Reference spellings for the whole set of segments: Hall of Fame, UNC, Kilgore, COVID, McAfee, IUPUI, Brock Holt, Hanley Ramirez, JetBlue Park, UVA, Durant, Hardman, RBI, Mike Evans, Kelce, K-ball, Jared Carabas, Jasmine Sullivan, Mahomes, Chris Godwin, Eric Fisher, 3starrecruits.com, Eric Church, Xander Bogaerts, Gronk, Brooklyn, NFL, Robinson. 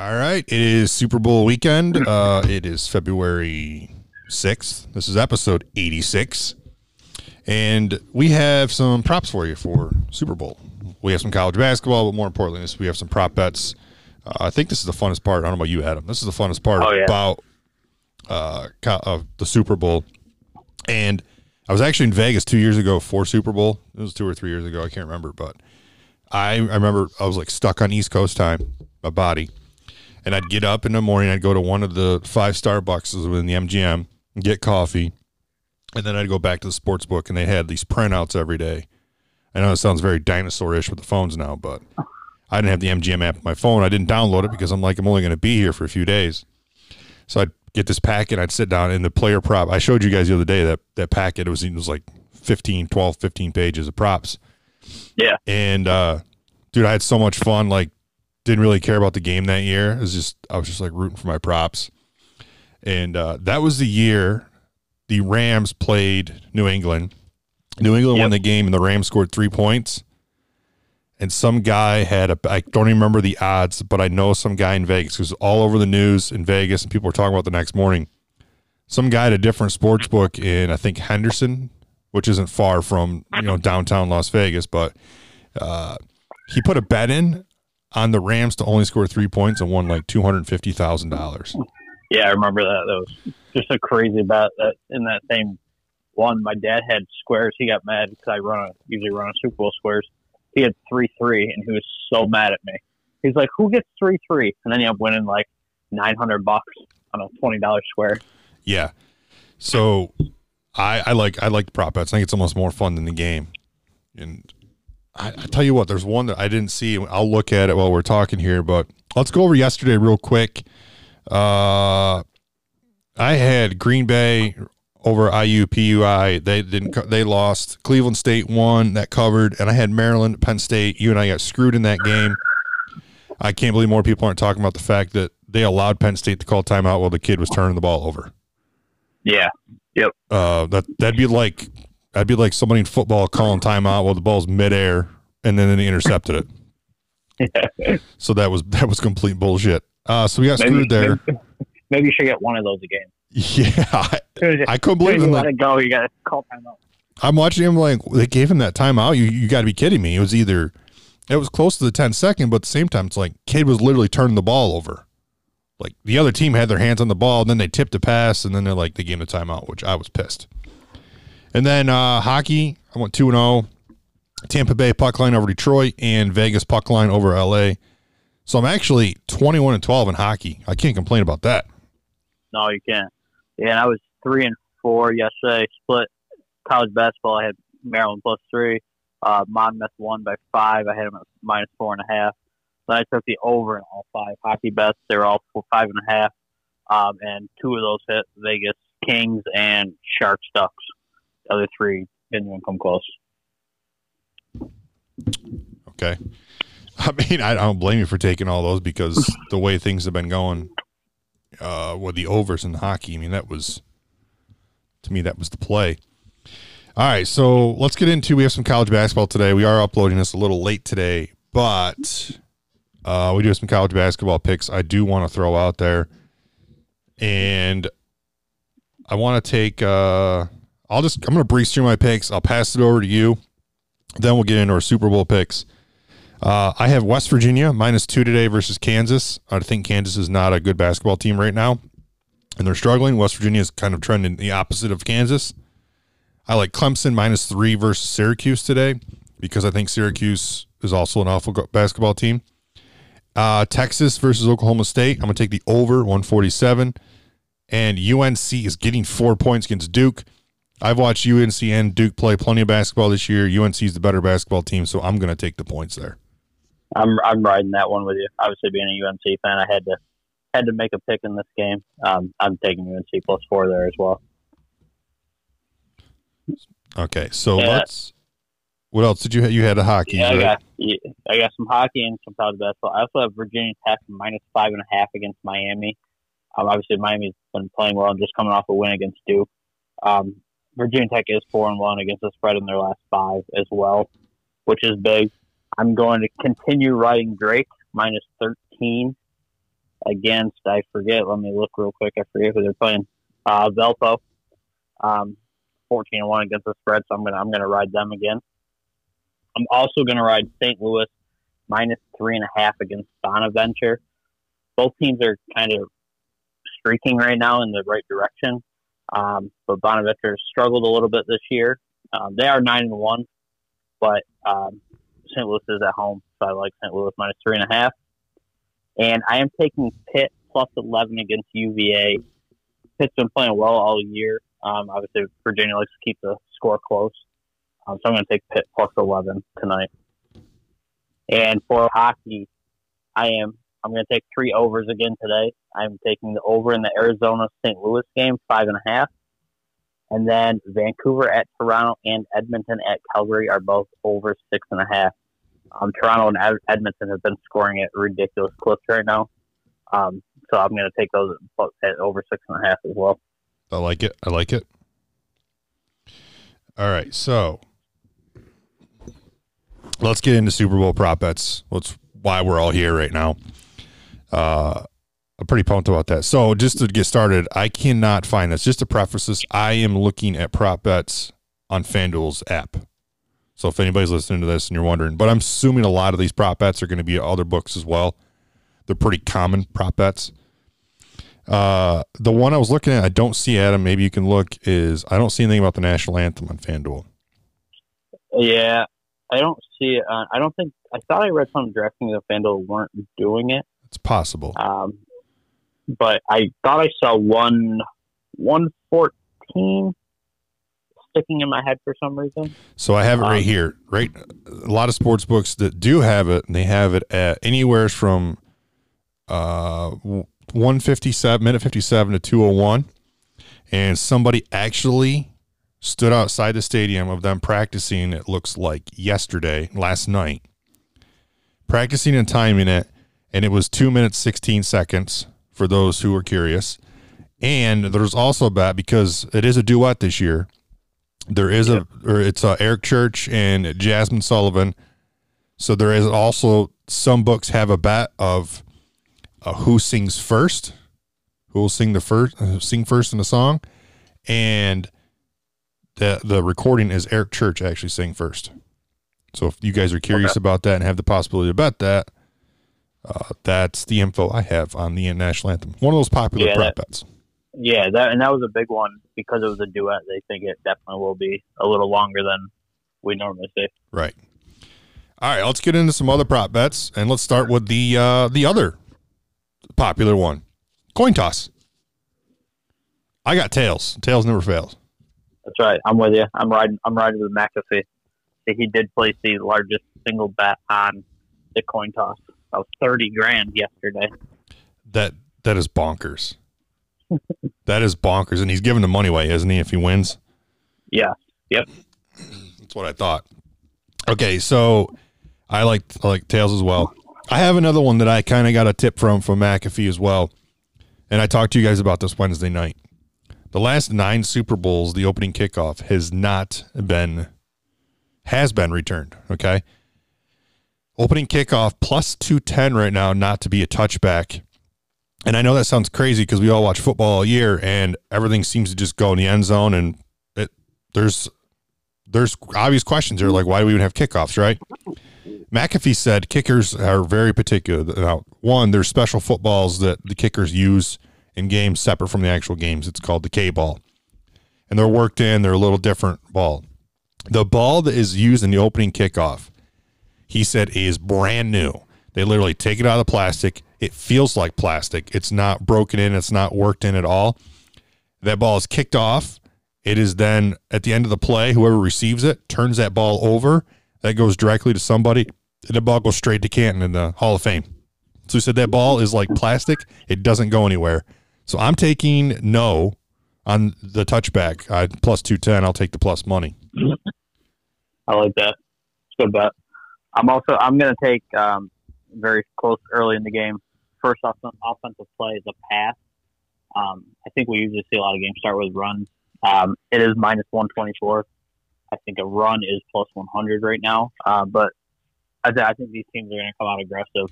All right. It is Super Bowl weekend. It is February 6th. This is episode 86. And we have some props for you for Super Bowl. We have some college basketball, but more importantly, we have some prop bets. I think this is the funnest part. I don't know about you, Adam. This is the funnest part about the Super Bowl. And I was actually in Vegas 2 years ago for Super Bowl. It was 2 or 3 years ago. I can't remember, but I remember I was like stuck on East Coast time, my body. And I'd get up in the morning. I'd go to one of the 5 Starbucks within the MGM and get coffee. And then I'd go back to the sports book, and they had these printouts every day. I know it sounds very dinosaur-ish with the phones now, but I didn't have the MGM app on my phone. I didn't download it because I'm like, I'm only going to be here for a few days. So I'd get this packet. I'd sit down, and the player prop, I showed you guys the other day, that packet, it was like 15 pages of props. Yeah. And, dude, I had so much fun, like, didn't really care about the game that year. I was just like rooting for my props. And that was the year the Rams played New England. New England won the game, and the Rams scored 3 points. And some guy had I don't even remember the odds, but I know some guy in Vegas, because all over the news in Vegas, and people were talking about the next morning, some guy at a different sports book in, I think, Henderson, which isn't far from, downtown Las Vegas, but he put a bet in on the Rams to only score 3 points and won like $250,000. Yeah, I remember that. That was just a crazy bet. That in that same one, my dad had squares. He got mad because I usually run a Super Bowl squares. He had 3-3, and he was so mad at me. He's like, "Who gets 3-3?" And then he ended up winning like $900 on a $20 square. Yeah. So I like the prop bets. I think it's almost more fun than the game. And I tell you what, there's one that I didn't see. I'll look at it while we're talking here, but let's go over yesterday real quick. I had Green Bay over IUPUI. They lost. Cleveland State won. That covered. And I had Maryland, Penn State. You and I got screwed in that game. I can't believe more people aren't talking about the fact that they allowed Penn State to call timeout while the kid was turning the ball over. Yeah. Yep. That'd be like somebody in football calling timeout while the ball's midair, and then they intercepted it. Yeah. So that was complete bullshit. So we got screwed there. Maybe you should get one of those again. Yeah, I couldn't believe them. Let it go. You got to call timeout. I'm watching him like they gave him that timeout. You got to be kidding me. It was close to the 10-second, but at the same time, it's like kid was literally turning the ball over. Like the other team had their hands on the ball, and then they tipped a pass, and then they're like they gave him the timeout, which I was pissed. And then hockey, I went 2-0. Tampa Bay puck line over Detroit, and Vegas puck line over LA. So I'm actually 21-12 in hockey. I can't complain about that. No, you can't. Yeah, and I was 3-4 yesterday. Split college basketball. I had Maryland +3. Monmouth won by 5. I had them at -4.5. So I took the over in all 5 hockey bets. They were all 5.5, and 2 of those hit. Vegas Kings and Sharks Ducks. The other 3 didn't even come close. Okay, I mean I don't blame you for taking all those because the way things have been going. With the overs in hockey, I mean, that was the play. All right, so let's get into, we have some college basketball today. We are uploading this a little late today, but we do have some college basketball picks I do want to throw out there. And I want to take, I'm going to breeze through my picks. I'll pass it over to you. Then we'll get into our Super Bowl picks. I have West Virginia -2 today versus Kansas. I think Kansas is not a good basketball team right now, and they're struggling. West Virginia is kind of trending the opposite of Kansas. I like Clemson -3 versus Syracuse today because I think Syracuse is also an awful basketball team. Texas versus Oklahoma State. I'm going to take the over 147, and UNC is getting 4 points against Duke. I've watched UNC and Duke play plenty of basketball this year. UNC is the better basketball team, so I'm going to take the points there. I'm riding that one with you. Obviously, being a UNC fan, I had to make a pick in this game. I'm taking UNC +4 there as well. Okay, so what else did you have? You had a hockey. Yeah, right? I got some hockey and some college basketball. I also have Virginia Tech -5.5 against Miami. Obviously, Miami's been playing well and just coming off a win against Duke. Virginia Tech is 4-1 against the spread in their last 5 as well, which is big. I'm going to continue riding Drake -13 against, I forget, let me look real quick, I forget who they're playing, Valpo, 14-1 against the spread, so I'm gonna ride them again. I'm also gonna ride St. Louis minus 3.5 against Bonaventure. Both teams are kind of streaking right now in the right direction, but Bonaventure struggled a little bit this year. They are 9-1, but St. Louis is at home, so I like St. Louis minus 3.5. And I am taking Pitt plus 11 against UVA. Pitt's been playing well all year. Obviously, Virginia likes to keep the score close. So I'm going to take Pitt plus 11 tonight. And for hockey, I'm going to take 3 overs again today. I'm taking the over in the Arizona-St. Louis game, 5.5. And then Vancouver at Toronto and Edmonton at Calgary are both over 6.5. Toronto and Edmonton have been scoring at ridiculous clips right now. So I'm going to take those at over 6.5 as well. I like it. I like it. All right. So let's get into Super Bowl prop bets. That's why we're all here right now. I'm pretty pumped about that. So just to get started, I cannot find this. Just to preface this, I am looking at prop bets on FanDuel's app. So if anybody's listening to this and you're wondering, but I'm assuming a lot of these prop bets are going to be at other books as well. They're pretty common prop bets. The one I was looking at, I don't see, Adam, maybe you can look, is I don't see anything about the national anthem on FanDuel. Yeah, I don't see it. I don't think, I thought I read some DraftKings that FanDuel weren't doing it. It's possible. But I thought I saw 114 sticking in my head for some reason. So I have it right here, right? A lot of sports books that do have it, and they have it at anywhere from 157, minute 57 to 201. And somebody actually stood outside the stadium of them practicing, it looks like last night, practicing and timing it. And it was 2 minutes, 16 seconds for those who were curious. And there's also a bet because it is a duet this year. There is Eric Church and Jasmine Sullivan. So there is also some books have a bet of who sings first, who will sing first in the song, and the recording is Eric Church actually sang first. So if you guys are curious about that and have the possibility to bet that, that's the info I have on the national anthem. One of those popular prop bets. Yeah, that was a big one because it was a duet. They think it definitely will be a little longer than we normally see. Right. All right, let's get into some other prop bets, and let's start with the other popular one, coin toss. I got tails. Tails never fails. That's right. I'm with you. I'm riding with McAfee. He did place the largest single bet on the coin toss of $30,000 yesterday. That is bonkers. That is bonkers, and he's giving the money away, isn't he? If he wins. Yeah. Yep. That's what I thought. Okay, so I like tails as well. I have another one that I kind of got a tip from McAfee as well, and I talked to you guys about this Wednesday night. The last 9 Super Bowls, the opening kickoff has been returned. Okay, opening kickoff plus 210 right now, not to be a touchback. And I know that sounds crazy because we all watch football all year, and everything seems to just go in the end zone. And there's obvious questions here, like why do we even have kickoffs, right? McAfee said kickers are very particular. Now, one, there's special footballs that the kickers use in games separate from the actual games. It's called the K-ball. And they're worked in. They're a little different ball. The ball that is used in the opening kickoff, he said, is brand new. They literally take it out of the plastic. It feels like plastic. It's not broken in. It's not worked in at all. That ball is kicked off. It is then, at the end of the play, whoever receives it turns that ball over. That goes directly to somebody, and the ball goes straight to Canton in the Hall of Fame. So he said that ball is like plastic. It doesn't go anywhere. So I'm taking no on the touchback. Plus 210, I'll take the plus money. I like that. It's a good bet. I'm going to take very close early in the game. First offensive play is a pass. I think we usually see a lot of games start with runs. It is minus 124. I think a run is plus 100 right now, but I think these teams are going to come out aggressive.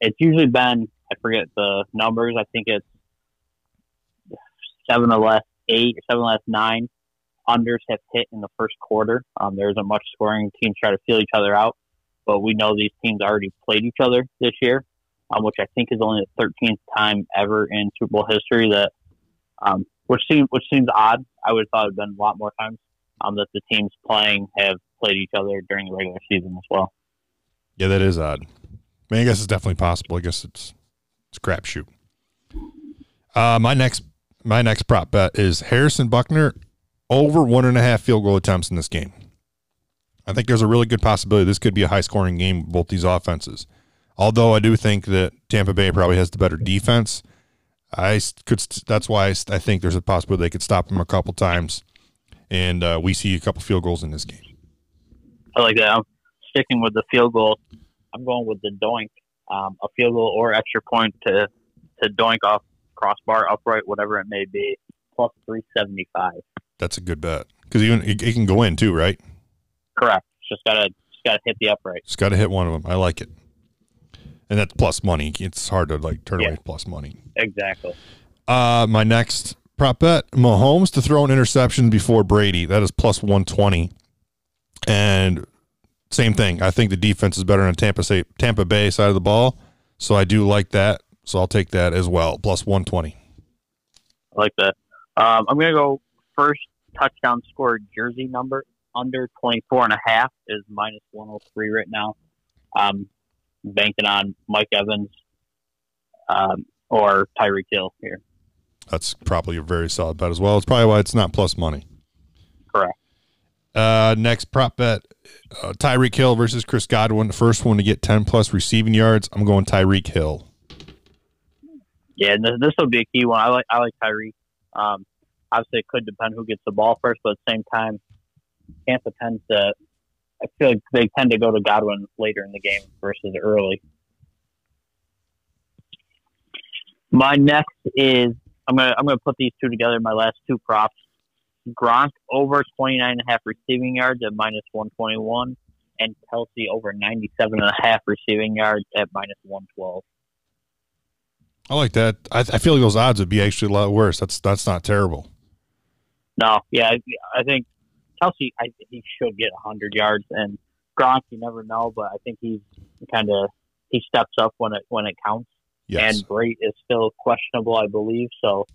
It's usually been I forget the numbers. I think it's 7 of the last 8 or 7 of the last 9 unders have hit in the first quarter. There isn't much scoring. Teams try to feel each other out. But we know these teams already played each other this year, which I think is only the 13th time ever in Super Bowl history that which seems odd. I would have thought it would have been a lot more times that the teams playing have played each other during the regular season as well. Yeah, that is odd. I mean, I guess it's definitely possible. I guess it's a crapshoot. My next prop bet is Harrison Buckner over 1.5 field goal attempts in this game. I think there's a really good possibility this could be a high-scoring game with both these offenses. Although I do think that Tampa Bay probably has the better defense. That's why I think there's a possibility they could stop him a couple times, and we see a couple field goals in this game. I like that. I'm sticking with the field goal. I'm going with the doink, a field goal or extra point to doink off crossbar, upright, whatever it may be, plus 375. That's a good bet because even it can go in too, right? Correct. Just gotta hit the upright. Just gotta hit one of them. I like it. And that's plus money. It's hard to turn away plus money. Exactly. My next prop bet, Mahomes to throw an interception before Brady. That is plus 120. And same thing. I think the defense is better on Tampa Bay side of the ball. So I do like that. So I'll take that as well. Plus 120. I like that. I'm going to go first touchdown scored jersey number. Under 24.5 is minus 103 right now. Banking on Mike Evans or Tyreek Hill here. That's probably a very solid bet as well. It's probably why it's not plus money. Correct. Next prop bet, Tyreek Hill versus Chris Godwin. The first one to get 10-plus receiving yards. I'm going Tyreek Hill. Yeah, and this will be a key one. I like Tyreek. Obviously, it could depend who gets the ball first, but at the same time, Tampa tends to – I feel like they tend to go to Godwin later in the game versus early. My next is I'm gonna put these two together. My last two props: Gronk over 29.5 receiving yards at minus 121, and Kelce over 97.5 receiving yards at minus 112. I like that. I feel like those odds would be actually a lot worse. That's not terrible. No, yeah, I think Kelce, he should get 100 yards, and Gronk, you never know, but I think he steps up when it counts. Yes. And Brady is still questionable, I believe. So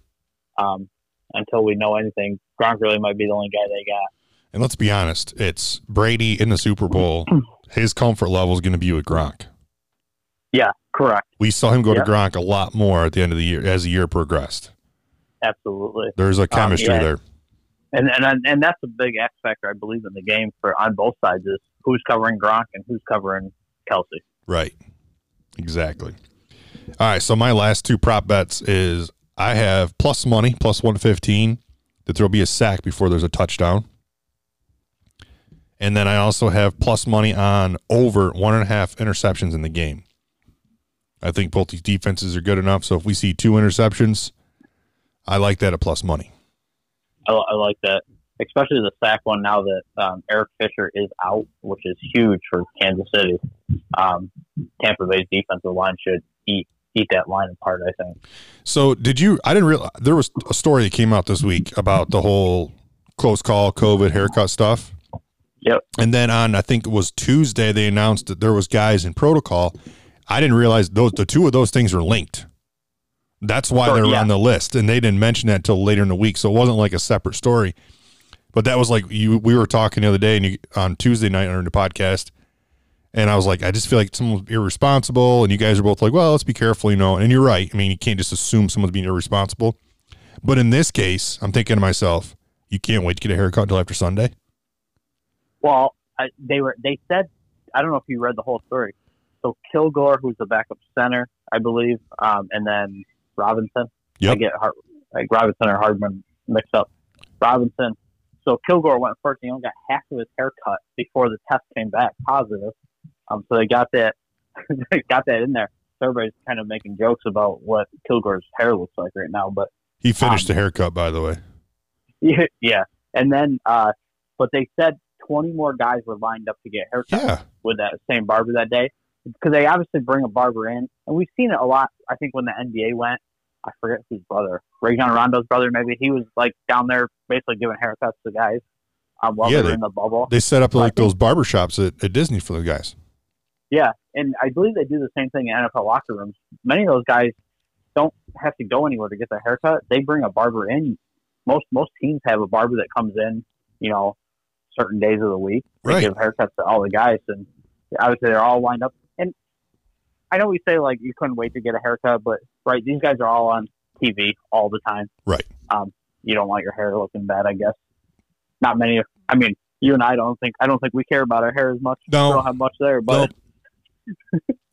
until we know anything, Gronk really might be the only guy they got. And let's be honest, it's Brady in the Super Bowl. His comfort level is going to be with Gronk. Yeah, correct. We saw him go to Gronk a lot more at the end of the year as the year progressed. Absolutely, there's a chemistry there. And that's a big X factor, I believe, in the game on both sides is who's covering Gronk and who's covering Kelce. Right. Exactly. All right, so my last two prop bets is I have plus money, plus 115, that there will be a sack before there's a touchdown. And then I also have plus money on over 1.5 interceptions in the game. I think both these defenses are good enough, so if we see 2 interceptions, I like that at plus money. I like that, especially the sack one now that Eric Fisher is out, which is huge for Kansas City. Tampa Bay's defensive line should eat that line apart, I think. So I didn't realize, there was a story that came out this week about the whole close call, COVID, haircut stuff. Yep. And then on, I think it was Tuesday, they announced that there was guys in protocol. I didn't realize the two of those things are linked. That's why they're on the list, and they didn't mention that until later in the week, so it wasn't like a separate story. But that was like we were talking the other day on Tuesday night on the podcast, and I was like, I just feel like someone's irresponsible, and you guys are both like, well, let's be careful, and you're right. I mean, you can't just assume someone's being irresponsible. But in this case, I'm thinking to myself, you can't wait to get a haircut until after Sunday? Well, they said, I don't know if you read the whole story. So Kilgore, who's the backup center, I believe, and then Robinson. Yep. I get Robinson or Hardman mixed up. Robinson. So Kilgore went first and he only got half of his haircut before the test came back positive. So they got that in there. So everybody's kind of making jokes about what Kilgore's hair looks like right now, but he finished the haircut, by the way. Yeah. And then but they said 20 more guys were lined up to get haircuts with that same barber that day. because they obviously bring a barber in, and we've seen it a lot. I think when the NBA went, I forget whose brother, Rajon Rondo's brother, maybe he was like down there basically giving haircuts to guys while they were in the bubble. They set up like those barbershops at Disney for the guys. Yeah, and I believe they do the same thing in NFL locker rooms. Many of those guys don't have to go anywhere to get their haircut. They bring a barber in. Most teams have a barber that comes in, you know, certain days of the week. They give haircuts to all the guys, and obviously they're all lined up. And I know we say, like, you couldn't wait to get a haircut, but, right, these guys are all on TV all the time. Right. You don't want your hair looking bad, I guess. Not many. I mean, you and I don't think we care about our hair as much. No. We don't have much there, but. No.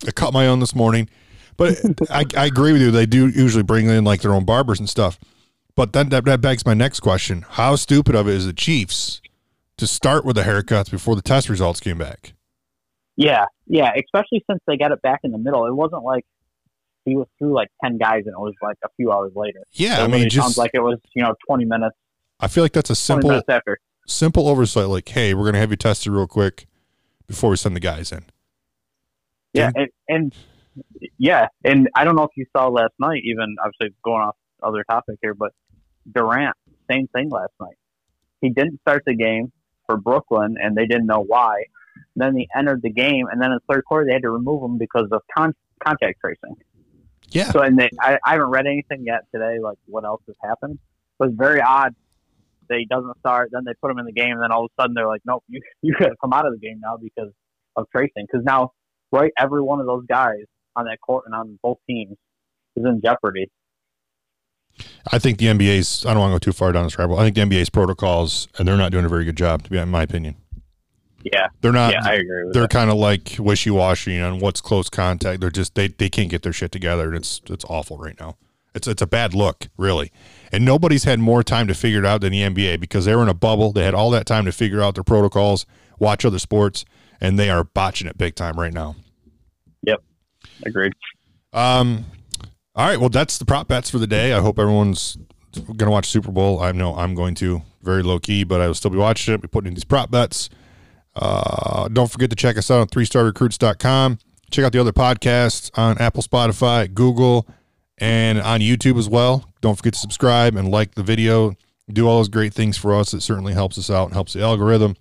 I cut my own this morning. But I agree with you. They do usually bring in, like, their own barbers and stuff. But then that begs my next question. How stupid of it is the Chiefs to start with the haircuts before the test results came back? Yeah, especially since they got it back in the middle. It wasn't like he was through like 10 guys and it was like a few hours later. Yeah, so I mean, it sounds like it was, 20 minutes. I feel like that's a simple oversight. Like, hey, we're going to have you tested real quick before we send the guys in. Yeah, and I don't know if you saw last night, even obviously going off other topic here, but Durant, same thing last night. He didn't start the game for Brooklyn, and they didn't know why. Then he entered the game, and then in the third quarter they had to remove him because of contact tracing. Yeah. So, and I haven't read anything yet today, like what else has happened. It was very odd that he doesn't start. Then they put him in the game, and then all of a sudden they're like, nope, you got to come out of the game now because of tracing. Because now, right, every one of those guys on that court and on both teams is in jeopardy. I think the NBA's, I don't want to go too far down this rabbit hole. I think the NBA's protocols, and they're not doing a very good job, in my opinion. Yeah. They're not. Yeah, I agree with that. They're kind of like wishy-washy on what's close contact. They're just, they can't get their shit together, and it's awful right now. It's a bad look, really. And nobody's had more time to figure it out than the NBA because they were in a bubble. They had all that time to figure out their protocols, watch other sports, and they are botching it big time right now. Yep. Agreed. All right, well, that's the prop bets for the day. I hope everyone's going to watch Super Bowl. I know I'm going to. Very low-key, but I will still be watching it. We're putting in these prop bets. Don't forget to check us out on 3starrecruits.com. Check out the other podcasts on Apple, Spotify, Google, and on YouTube as well. Don't forget to subscribe and like the video. Do all those great things for us. It certainly helps us out and helps the algorithm.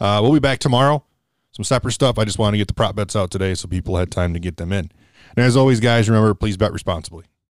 We'll be back tomorrow. Some separate stuff. I just wanted to get the prop bets out today so people had time to get them in. And as always, guys, remember, please bet responsibly.